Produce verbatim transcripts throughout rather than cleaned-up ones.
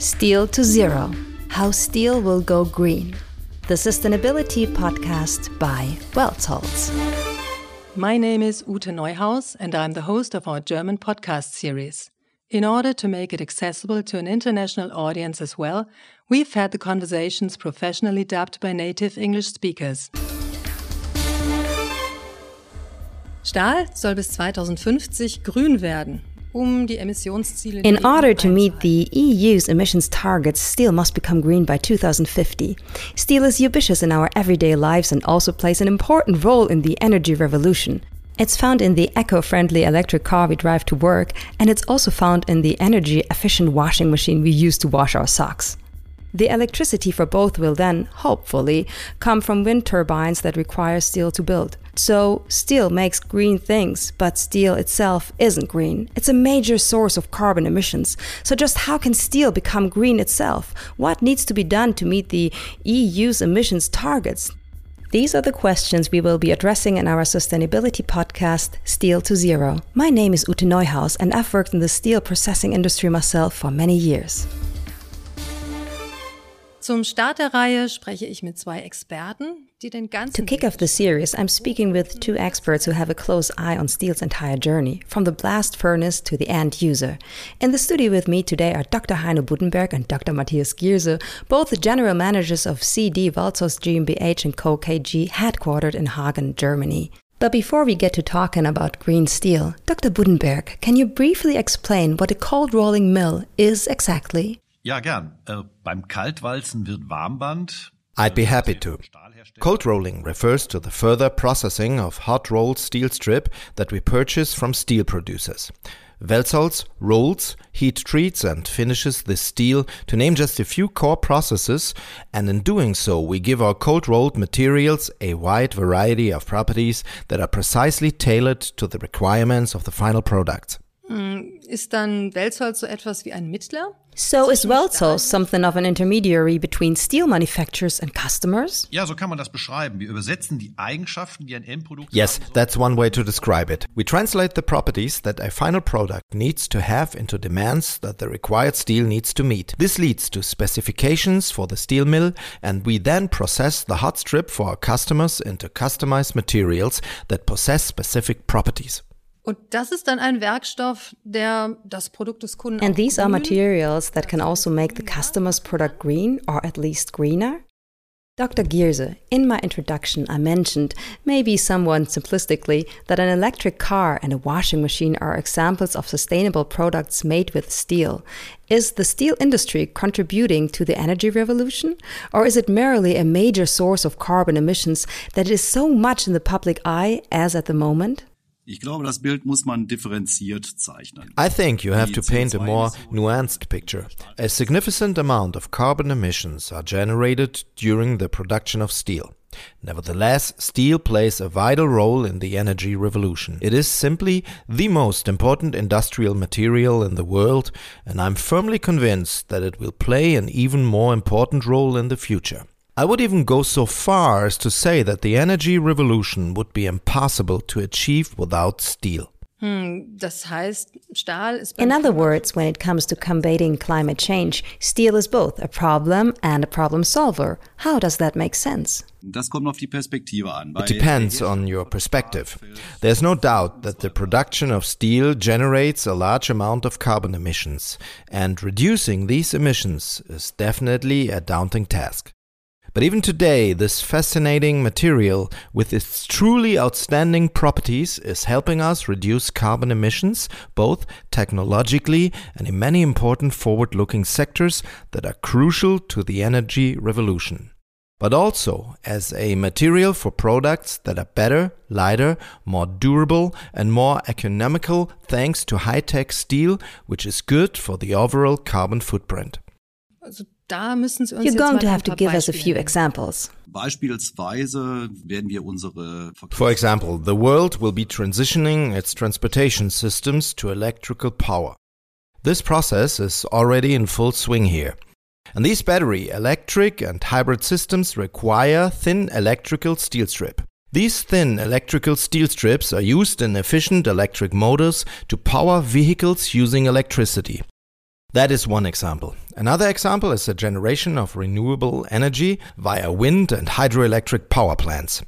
Steel to Zero, How Steel Will Go Green, the sustainability podcast by Weltholz. My name is Ute Neuhaus and I'm the host of our German podcast series. In order to make it accessible to an international audience as well, we've had the conversations professionally dubbed by native English speakers. Stahl soll bis zweitausendfünfzig grün werden. Um die Emissionsziele in order to meet the E U's emissions targets, steel must become green by two thousand fifty. Steel is ubiquitous in our everyday lives and also plays an important role in the energy revolution. It's found in the eco-friendly electric car we drive to work, and it's also found in the energy-efficient washing machine we use to wash our socks. The electricity for both will then, hopefully, come from wind turbines that require steel to build. So, steel makes green things, but steel itself isn't green. It's a major source of carbon emissions. So just how can steel become green itself? What needs to be done to meet the E U's emissions targets? These are the questions we will be addressing in our sustainability podcast, Steel to Zero. My name is Ute Neuhaus and I've worked in the steel processing industry myself for many years. Zum Start der Reihe spreche ich mit zwei Experten, die den ganzen To kick off the series, I'm speaking with two experts who have a close eye on steel's entire journey, from the blast furnace to the end user. In the studio with me today are Doctor Heino Buddenberg and Doctor Matthias Gierse, both the general managers of C D Weltholz GmbH and Co. K G, headquartered in Hagen, Germany. But before we get to talking about green steel, Doctor Buddenberg, can you briefly explain what a cold rolling mill is exactly? Ja, gern. Uh, beim Kaltwalzen wird Warmband. I'd be happy to. Cold rolling refers to the further processing of hot rolled steel strip that we purchase from steel producers. Weltholz rolls, heat treats and finishes this steel, to name just a few core processes, and in doing so we give our cold rolled materials a wide variety of properties that are precisely tailored to the requirements of the final product. Ist dann Weltholz so etwas wie ein Mittler? So is Weltholz something of an intermediary between steel manufacturers and customers? Ja, so kann man das beschreiben. Wir übersetzen die Eigenschaften, die ein Endprodukt Yes, that's one way to describe it. We translate the properties that a final product needs to have into demands that the required steel needs to meet. This leads to specifications for the steel mill, and we then process the hot strip for our customers into customized materials that possess specific properties. Und das ist dann ein Werkstoff, der das Produkt des Kunden. And these are materials that can also make the customer's product green, or at least greener. Doctor Gierse, in my introduction I mentioned, maybe somewhat simplistically, that an electric car and a washing machine are examples of sustainable products made with steel. Is the steel industry contributing to the energy revolution? Or is it merely a major source of carbon emissions that is so much in the public eye as at the moment? I think you have to paint a more nuanced picture. A significant amount of carbon emissions are generated during the production of steel. Nevertheless, steel plays a vital role in the energy revolution. It is simply the most important industrial material in the world, and I'm firmly convinced that it will play an even more important role in the future. I would even go so far as to say that the energy revolution would be impossible to achieve without steel. In other words, when it comes to combating climate change, steel is both a problem and a problem solver. How does that make sense? It depends on your perspective. There's no doubt that the production of steel generates a large amount of carbon emissions, and reducing these emissions is definitely a daunting task. But even today, this fascinating material, with its truly outstanding properties, is helping us reduce carbon emissions, both technologically and in many important forward-looking sectors that are crucial to the energy revolution. But also as a material for products that are better, lighter, more durable and more economical thanks to high-tech steel, which is good for the overall carbon footprint. You're going to have to give us a few examples. For example, the world will be transitioning its transportation systems to electrical power. This process is already in full swing here. And these battery, electric and hybrid systems require thin electrical steel strip. These thin electrical steel strips are used in efficient electric motors to power vehicles using electricity. That is one example. Another example is the generation of renewable energy via wind and hydroelectric power plants.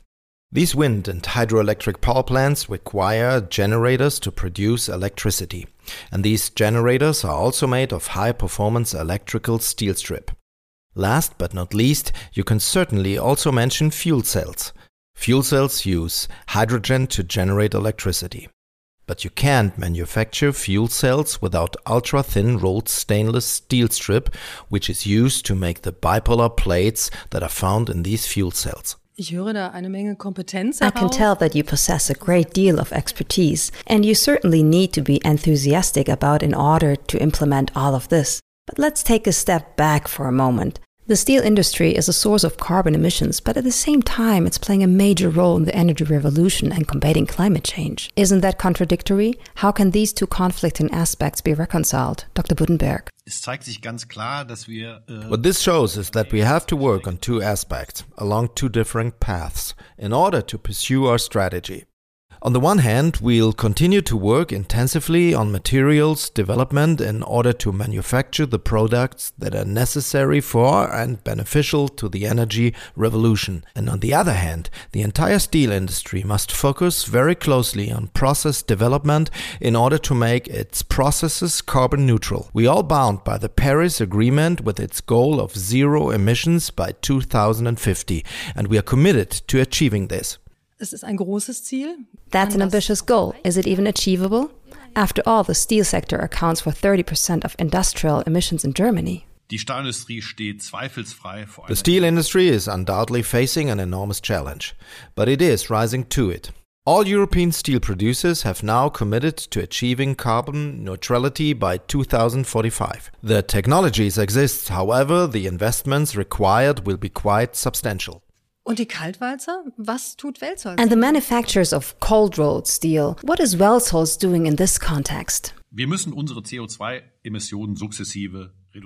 These wind and hydroelectric power plants require generators to produce electricity, and these generators are also made of high-performance electrical steel strip. Last but not least, you can certainly also mention fuel cells. Fuel cells use hydrogen to generate electricity. But you can't manufacture fuel cells without ultra-thin rolled stainless steel strip, which is used to make the bipolar plates that are found in these fuel cells. I can tell that you possess a great deal of expertise, and you certainly need to be enthusiastic about in order to implement all of this. But let's take a step back for a moment. The steel industry is a source of carbon emissions, but at the same time it's playing a major role in the energy revolution and combating climate change. Isn't that contradictory? How can these two conflicting aspects be reconciled? Doctor Buddenberg. What this shows is that we have to work on two aspects, along two different paths, in order to pursue our strategy. On the one hand, we'll continue to work intensively on materials development in order to manufacture the products that are necessary for and beneficial to the energy revolution. And on the other hand, the entire steel industry must focus very closely on process development in order to make its processes carbon neutral. We are all bound by the Paris Agreement with its goal of zero emissions by two thousand fifty, and we are committed to achieving this. That's an ambitious goal. Is it even achievable? After all, the steel sector accounts for thirty percent of industrial emissions in Germany. The steel industry is undoubtedly facing an enormous challenge, but it is rising to it. All European steel producers have now committed to achieving carbon neutrality by two thousand forty-five. The technologies exist, however, the investments required will be quite substantial. And the manufacturers of cold-rolled steel, what is Welsholz doing in this context? We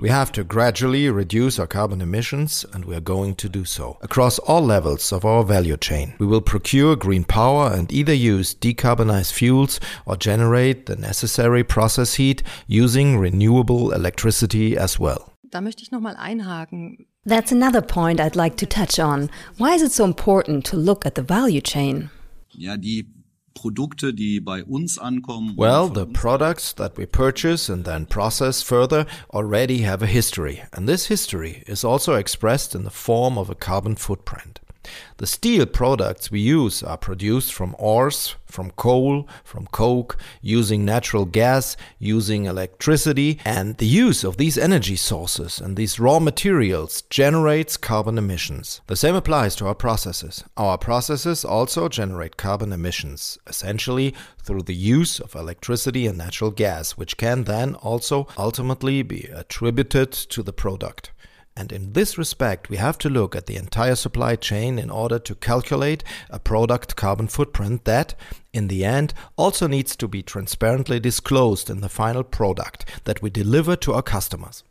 have to gradually reduce our carbon emissions, and we are going to do so. Across all levels of our value chain, we will procure green power and either use decarbonized fuels or generate the necessary process heat using renewable electricity as well. Da möchte ich nochmal einhaken. That's another point I'd like to touch on. Why is it so important to look at the value chain? Yeah, the Well, the products that we purchase and then process further already have a history, and this history is also expressed in the form of a carbon footprint. The steel products we use are produced from ores, from coal, from coke, using natural gas, using electricity, and the use of these energy sources and these raw materials generates carbon emissions. The same applies to our processes. Our processes also generate carbon emissions, essentially through the use of electricity and natural gas, which can then also ultimately be attributed to the product. And in this respect, we have to look at the entire supply chain in order to calculate a product carbon footprint that, in the end, also needs to be transparently disclosed in the final product that we deliver to our customers.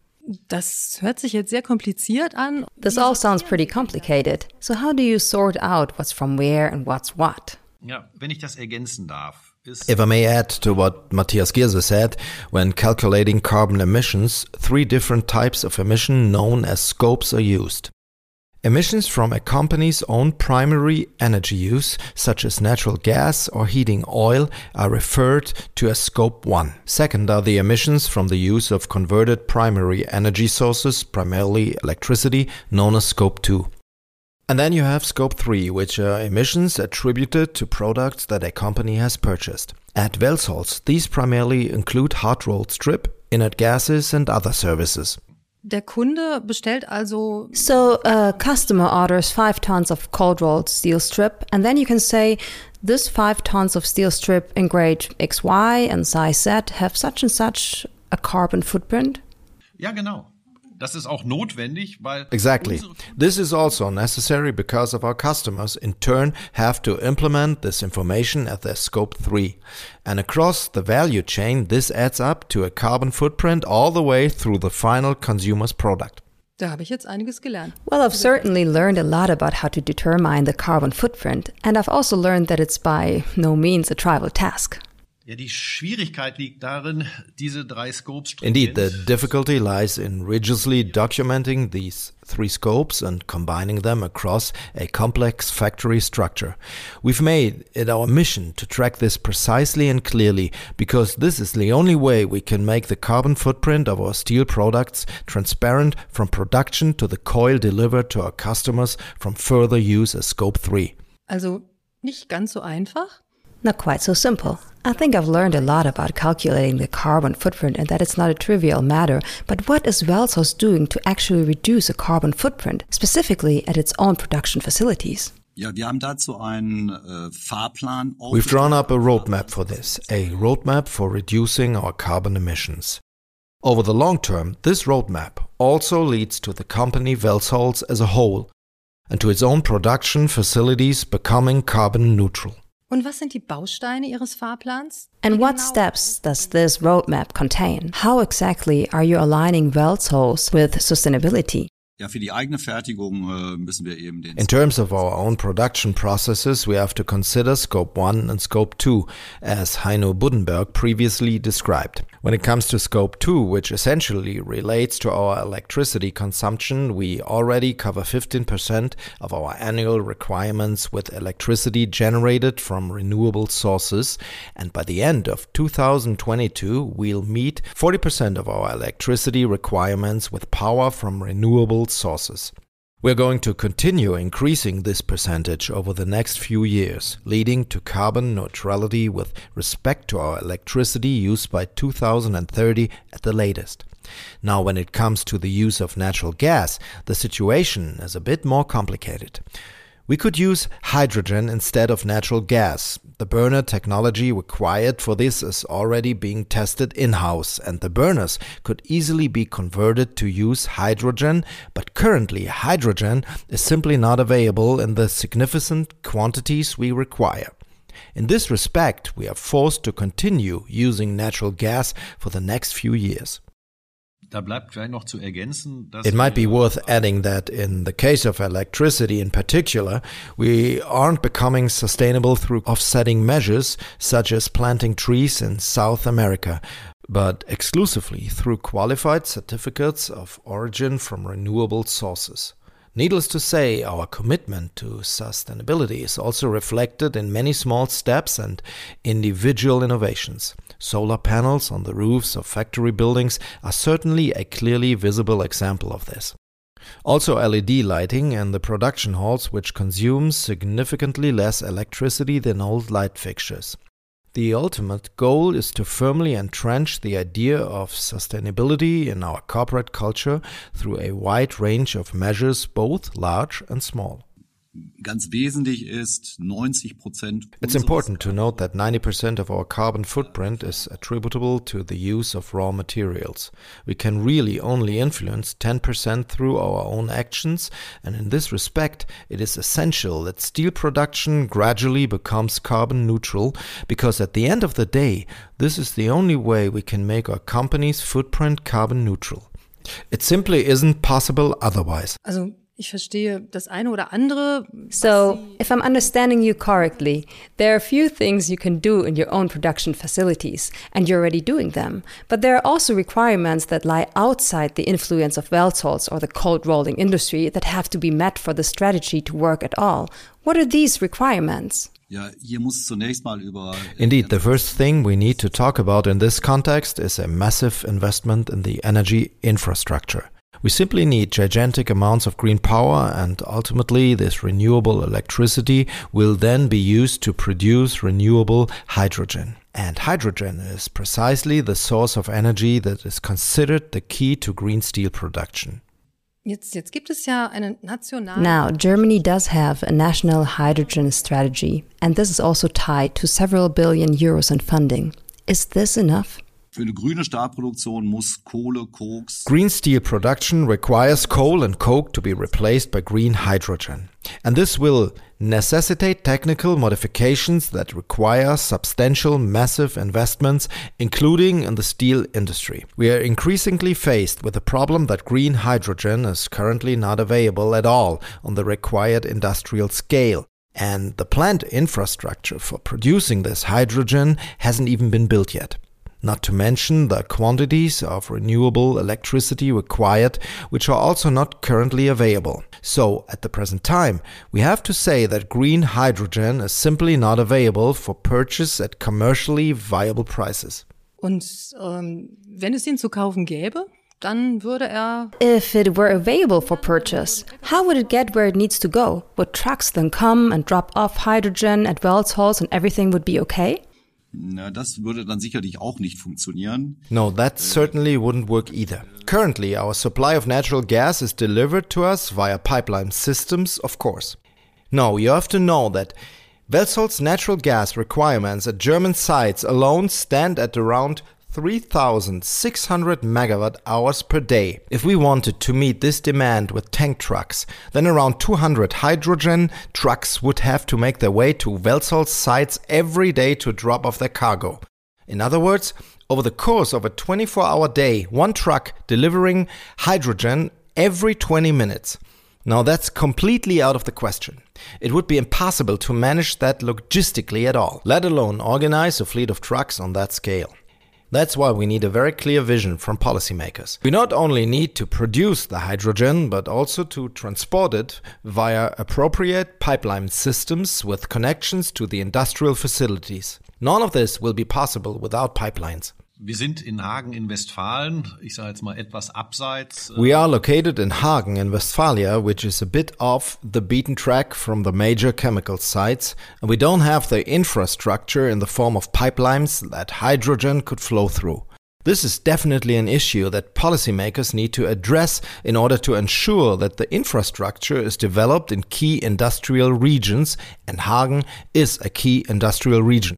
Das hört sich jetzt sehr kompliziert an. This all sounds pretty complicated. So how do you sort out what's from where and what's what? Ja, wenn ich das ergänzen darf. If I may add to what Matthias Gierse said, when calculating carbon emissions, three different types of emission known as scopes are used. Emissions from a company's own primary energy use, such as natural gas or heating oil, are referred to as scope one. Second are the emissions from the use of converted primary energy sources, primarily electricity, known as scope two. And then you have scope three, which are emissions attributed to products that a company has purchased. At Welsholz, these primarily include hard-rolled strip, inert gases and other services. Der Kunde bestellt also So a customer orders five tons of cold-rolled steel strip, and then you can say, this five tons of steel strip in grade X Y and size Z have such and such a carbon footprint? Ja, genau. Exactly. This is also necessary because of our customers in turn have to implement this information at their scope three. And across the value chain, this adds up to a carbon footprint all the way through the final consumer's product. Da habe ich jetzt einiges gelernt. Well, I've certainly learned a lot about how to determine the carbon footprint, and I've also learned that it's by no means a trivial task. Indeed, the difficulty lies in rigorously documenting these three scopes and combining them across a complex factory structure. We've made it our mission to track this precisely and clearly, because this is the only way we can make the carbon footprint of our steel products transparent from production to the coil delivered to our customers from further use as Scope three. Also nicht ganz so einfach. Not quite so simple. I think I've learned a lot about calculating the carbon footprint and that it's not a trivial matter, but what is Wellsos doing to actually reduce a carbon footprint, specifically at its own production facilities? We've drawn up a roadmap for this, a roadmap for reducing our carbon emissions. Over the long term, this roadmap also leads to the company Wellsos as a whole and to its own production facilities becoming carbon neutral. And what steps does this roadmap contain? How exactly are you aligning Wellsos with sustainability? In terms of our own production processes, we have to consider Scope one and Scope two, as Heino Buddenberg previously described. When it comes to Scope two, which essentially relates to our electricity consumption, we already cover fifteen percent of our annual requirements with electricity generated from renewable sources, and by the end of two thousand twenty-two, we'll meet forty percent of our electricity requirements with power from renewable sources. We're going to continue increasing this percentage over the next few years, leading to carbon neutrality with respect to our electricity use by two thousand thirty at the latest. Now, when it comes to the use of natural gas, the situation is a bit more complicated. We could use hydrogen instead of natural gas. The burner technology required for this is already being tested in-house, and the burners could easily be converted to use hydrogen, but currently hydrogen is simply not available in the significant quantities we require. In this respect, we are forced to continue using natural gas for the next few years. It might be worth adding that in the case of electricity in particular, we aren't becoming sustainable through offsetting measures such as planting trees in South America, but exclusively through qualified certificates of origin from renewable sources. Needless to say, our commitment to sustainability is also reflected in many small steps and individual innovations. Solar panels on the roofs of factory buildings are certainly a clearly visible example of this. Also, L E D lighting in the production halls, which consumes significantly less electricity than old light fixtures. The ultimate goal is to firmly entrench the idea of sustainability in our corporate culture through a wide range of measures, both large and small. It's important to note that ninety percent of our carbon footprint is attributable to the use of raw materials. We can really only influence ten percent through our own actions, and in this respect, it is essential that steel production gradually becomes carbon neutral, because at the end of the day, this is the only way we can make our company's footprint carbon neutral. It simply isn't possible otherwise. Also, So, if I'm understanding you correctly, there are a few things you can do in your own production facilities, and you're already doing them. But there are also requirements that lie outside the influence of Wellsos or the cold rolling industry that have to be met for the strategy to work at all. What are these requirements? Indeed, the first thing we need to talk about in this context is a massive investment in the energy infrastructure. We simply need gigantic amounts of green power, and ultimately this renewable electricity will then be used to produce renewable hydrogen. And hydrogen is precisely the source of energy that is considered the key to green steel production. Now, Germany does have a national hydrogen strategy, and this is also tied to several billion euros in funding. Is this enough? Green steel production requires coal and coke to be replaced by green hydrogen. And this will necessitate technical modifications that require substantial, massive investments, including in the steel industry. We are increasingly faced with the problem that green hydrogen is currently not available at all on the required industrial scale. And the plant infrastructure for producing this hydrogen hasn't even been built yet. Not to mention the quantities of renewable electricity required, which are also not currently available. So, at the present time, we have to say that green hydrogen is simply not available for purchase at commercially viable prices. Und ähm, wenn es ihn zu kaufen gäbe, dann würde er... If it were available for purchase, how would it get where it needs to go? Would trucks then come and drop off hydrogen at wells halls and everything would be okay? No, that certainly wouldn't work either. Currently, our supply of natural gas is delivered to us via pipeline systems, of course. No, you have to know that Wellshol's natural gas requirements at German sites alone stand at around three thousand six hundred megawatt hours per day. If we wanted to meet this demand with tank trucks, then around two hundred hydrogen trucks would have to make their way to Welshol sites every day to drop off their cargo. In other words, over the course of a twenty-four hour day, one truck delivering hydrogen every twenty minutes. Now that's completely out of the question. It would be impossible to manage that logistically at all, let alone organize a fleet of trucks on that scale. That's why we need a very clear vision from policymakers. We not only need to produce the hydrogen, but also to transport it via appropriate pipeline systems with connections to the industrial facilities. None of this will be possible without pipelines. We are located in Hagen in Westphalia, which is a bit off the beaten track from the major chemical sites, and we don't have the infrastructure in the form of pipelines that hydrogen could flow through. This is definitely an issue that policymakers need to address in order to ensure that the infrastructure is developed in key industrial regions, and Hagen is a key industrial region.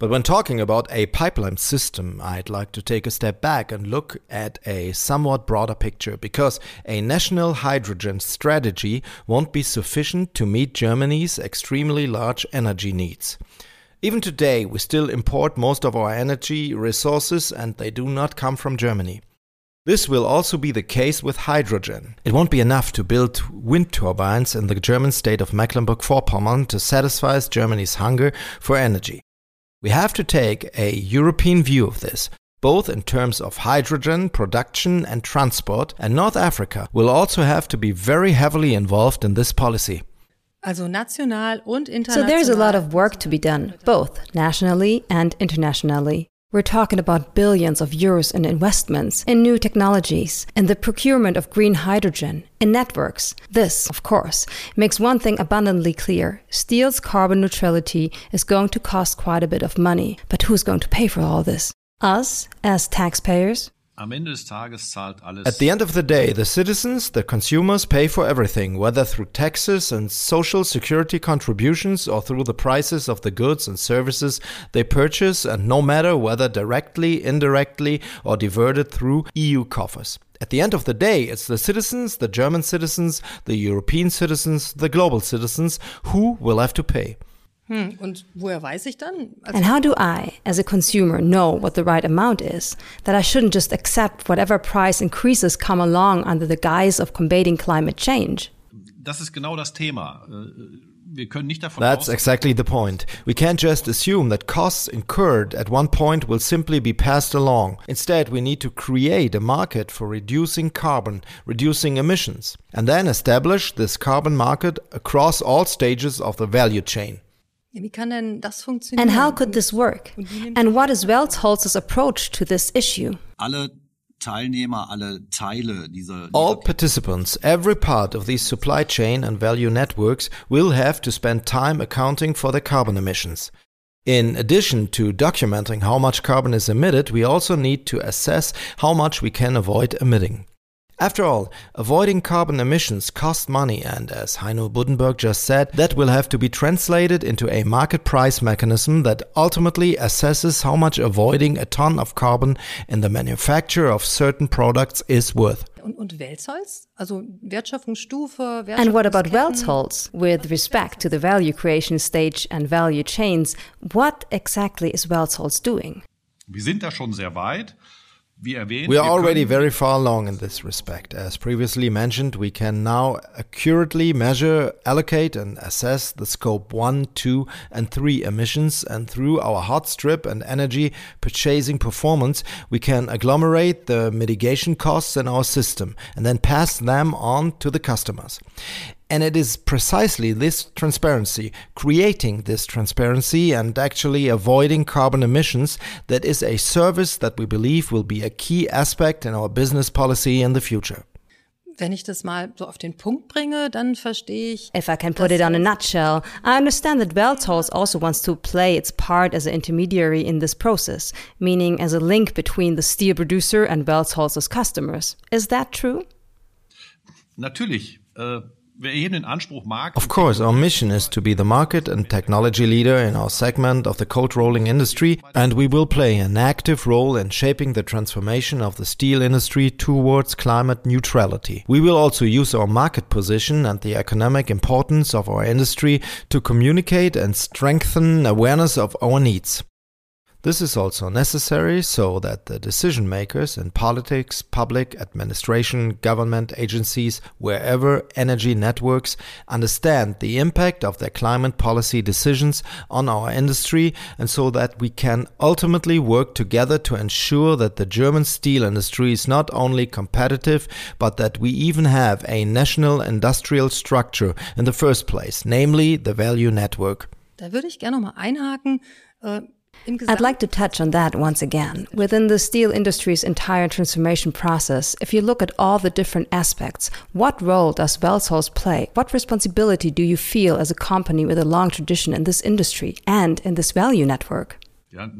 But when talking about a pipeline system, I'd like to take a step back and look at a somewhat broader picture, because a national hydrogen strategy won't be sufficient to meet Germany's extremely large energy needs. Even today, we still import most of our energy resources, and they do not come from Germany. This will also be the case with hydrogen. It won't be enough to build wind turbines in the German state of Mecklenburg-Vorpommern to satisfy Germany's hunger for energy. We have to take a European view of this, both in terms of hydrogen production and transport, and North Africa will also have to be very heavily involved in this policy. So there's a lot of work to be done, both nationally and internationally. We're talking about billions of euros in investments, in new technologies, in the procurement of green hydrogen, in networks. This, of course, makes one thing abundantly clear. Steel's carbon neutrality is going to cost quite a bit of money. But who's going to pay for all this? Us, as taxpayers? At the end of the day, the citizens, the consumers pay for everything, whether through taxes and social security contributions or through the prices of the goods and services they purchase, and no matter whether directly, indirectly or diverted through E U coffers. At the end of the day, it's the citizens, the German citizens, the European citizens, the global citizens who will have to pay. And how do I, as a consumer, know what the right amount is? That I shouldn't just accept whatever price increases come along under the guise of combating climate change? That's exactly the point. We can't just assume that costs incurred at one point will simply be passed along. Instead, we need to create a market for reducing carbon, reducing emissions, and then establish this carbon market across all stages of the value chain. And how could this work? And what is Wellsholz's approach to this issue? All participants, every part of these supply chain and value networks will have to spend time accounting for their carbon emissions. In addition to documenting how much carbon is emitted, we also need to assess how much we can avoid emitting. After all, avoiding carbon emissions costs money, and as Heino Buddenberg just said, that will have to be translated into a market price mechanism that ultimately assesses how much avoiding a ton of carbon in the manufacture of certain products is worth. And what about Wellsholz? With respect to the value creation stage and value chains, what exactly is Wellsholz doing? We are already very far along in this respect. As previously mentioned, we can now accurately measure, allocate and assess the scope one, two and three emissions, and through our hot strip and energy purchasing performance, we can agglomerate the mitigation costs in our system and then pass them on to the customers. And it is precisely this transparency, creating this transparency and actually avoiding carbon emissions, that is a service that we believe will be a key aspect in our business policy in the future. Wenn ich das mal so auf den Punkt bringe, dann verstehe ich. If I can put it on a nutshell, I understand that Welltos also wants to play its part as an intermediary in this process, meaning as a link between the steel producer and Welltos' customers. Is that true? Natürlich. Uh Of course, our mission is to be the market and technology leader in our segment of the cold rolling industry, and we will play an active role in shaping the transformation of the steel industry towards climate neutrality. We will also use our market position and the economic importance of our industry to communicate and strengthen awareness of our needs. This is also necessary so that the decision makers in politics, public administration, government agencies, wherever energy networks, understand the impact of their climate policy decisions on our industry, and so that we can ultimately work together to ensure that the German steel industry is not only competitive, but that we even have a national industrial structure in the first place, namely the value network. Da würde ich gerne noch mal einhaken. Uh I'd like to touch on that once again. Within the steel industry's entire transformation process, if you look at all the different aspects, what role does Welltos play? What responsibility do you feel as a company with a long tradition in this industry and in this value network? Well,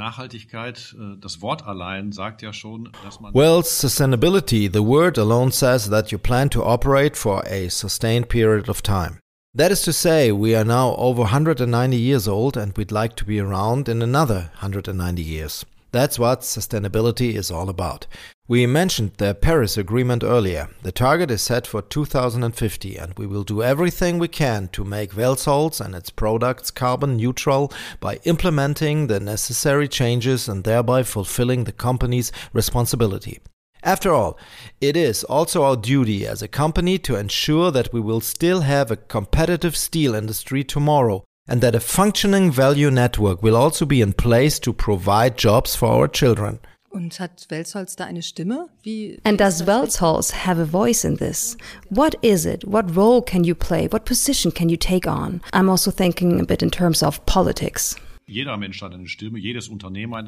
sustainability, the word alone says that you plan to operate for a sustained period of time. That is to say, we are now over one hundred ninety years old and we'd like to be around in another one hundred ninety years. That's what sustainability is all about. We mentioned the Paris Agreement earlier. The target is set for two thousand fifty, and we will do everything we can to make Welltos and its products carbon neutral by implementing the necessary changes and thereby fulfilling the company's responsibility. After all, it is also our duty as a company to ensure that we will still have a competitive steel industry tomorrow, and that a functioning value network will also be in place to provide jobs for our children. And does Welltos have a voice in this? What is it? What role can you play? What position can you take on? I'm also thinking a bit in terms of politics.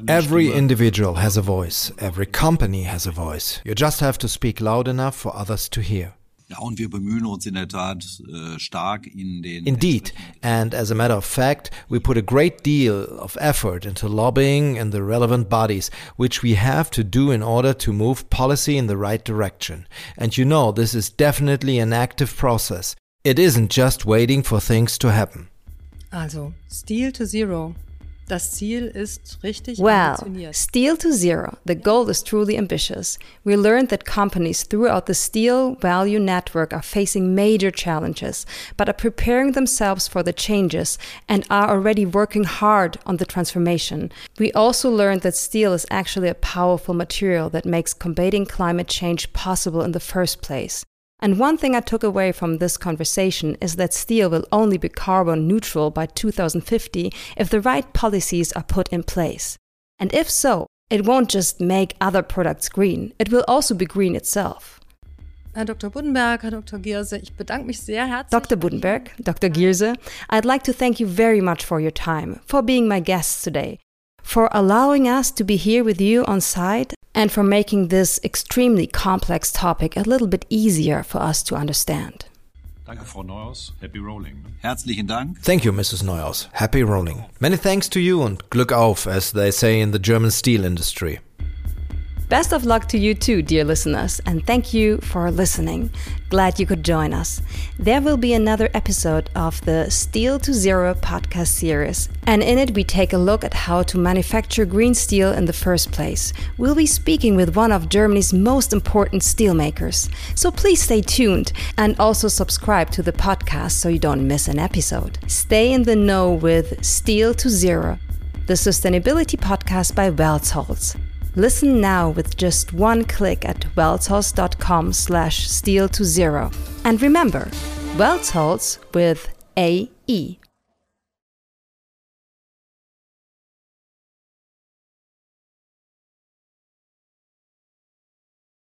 Every individual has a voice. Every company has a voice. You just have to speak loud enough for others to hear. Indeed, and as a matter of fact, we put a great deal of effort into lobbying in the relevant bodies, which we have to do in order to move policy in the right direction. And you know, this is definitely an active process. It isn't just waiting for things to happen. Also, Steel to Zero. Das Ziel ist richtig well, ambitioniert. Steel to Zero. The goal is truly ambitious. We learned that companies throughout the steel value network are facing major challenges, but are preparing themselves for the changes and are already working hard on the transformation. We also learned that steel is actually a powerful material that makes combating climate change possible in the first place. And one thing I took away from this conversation is that steel will only be carbon neutral by two thousand fifty if the right policies are put in place. And if so, it won't just make other products green, it will also be green itself. Herr Doctor Buddenberg, Herr Doctor Gierse, ich bedanke mich sehr herzlich. Doctor Buddenberg, Doctor Gierse, I'd like to thank you very much for your time, for being my guests today, for allowing us to be here with you on site, and for making this extremely complex topic a little bit easier for us to understand. Danke, Frau Neuhaus. Happy rolling. Herzlichen Dank. Thank you, Missus Neuhaus. Happy rolling. Many thanks to you and Glück auf, as they say in the German steel industry. Best of luck to you too, dear listeners, and thank you for listening. Glad you could join us. There will be another episode of the Steel to Zero podcast series, and in it we take a look at how to manufacture green steel in the first place. We'll be speaking with one of Germany's most important steelmakers. So please stay tuned and also subscribe to the podcast so you don't miss an episode. Stay in the know with Steel to Zero, the sustainability podcast by Welltos. Listen now with just one click at welsholz dot com slash steel to zero. And remember, Welsholz with A E.